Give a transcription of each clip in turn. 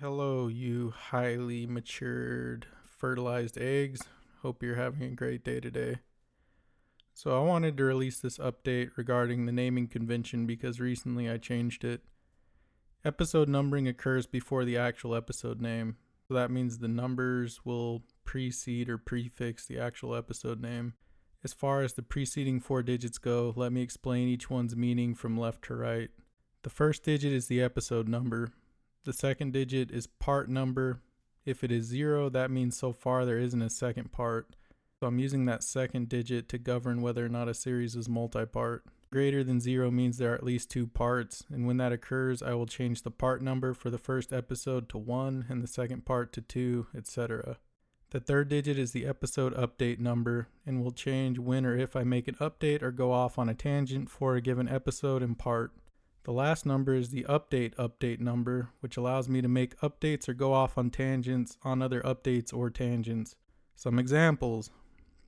Hello, you highly matured fertilized eggs. Hope you're having a great day today. So I wanted to release this update regarding the naming convention because recently I changed it. Episode numbering occurs before the actual episode name. So that means the numbers will precede or prefix the actual episode name. As far as the preceding four digits go, let me explain each one's meaning from left to right. The first digit is the episode number. The second digit is part number. If it is 0, that means so far there isn't a second part. So I'm using that second digit to govern whether or not a series is multi-part. Greater than 0 means there are at least 2 parts, and when that occurs, I will change the part number for the first episode to 1 and the second part to 2, etc. The third digit is the episode update number, and will change when or if I make an update or go off on a tangent for a given episode and part. The last number is the update number, which allows me to make updates or go off on tangents on other updates or tangents. Some examples.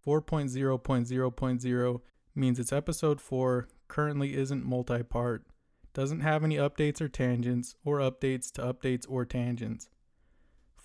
4.0.0.0 means it's episode 4, currently isn't multi-part, doesn't have any updates or tangents, or updates to updates or tangents.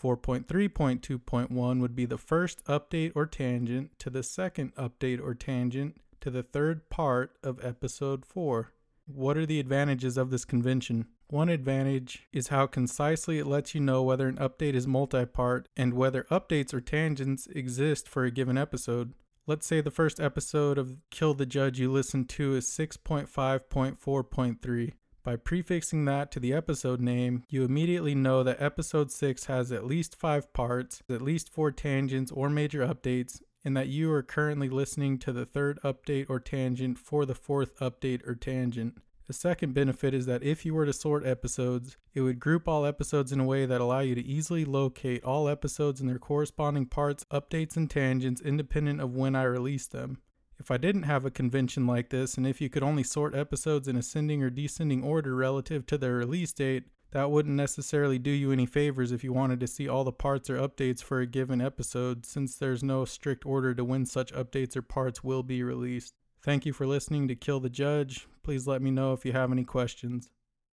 4.3.2.1 would be the first update or tangent to the second update or tangent to the third part of episode 4. What are the advantages of this convention? One advantage is how concisely it lets you know whether an update is multi-part and whether updates or tangents exist for a given episode. Let's say the first episode of Kill the Judge you listened to is 6.5.4.3. By prefixing that to the episode name, you immediately know that episode 6 has at least 5 parts, at least 4 tangents or major updates, and that you are currently listening to the third update or tangent for the fourth update or tangent. The second benefit is that if you were to sort episodes, it would group all episodes in a way that allow you to easily locate all episodes and their corresponding parts, updates, and tangents independent of when I release them. If I didn't have a convention like this, and if you could only sort episodes in ascending or descending order relative to their release date, that wouldn't necessarily do you any favors if you wanted to see all the parts or updates for a given episode, since there's no strict order to when such updates or parts will be released. Thank you for listening to Kill the Judge. Please let me know if you have any questions.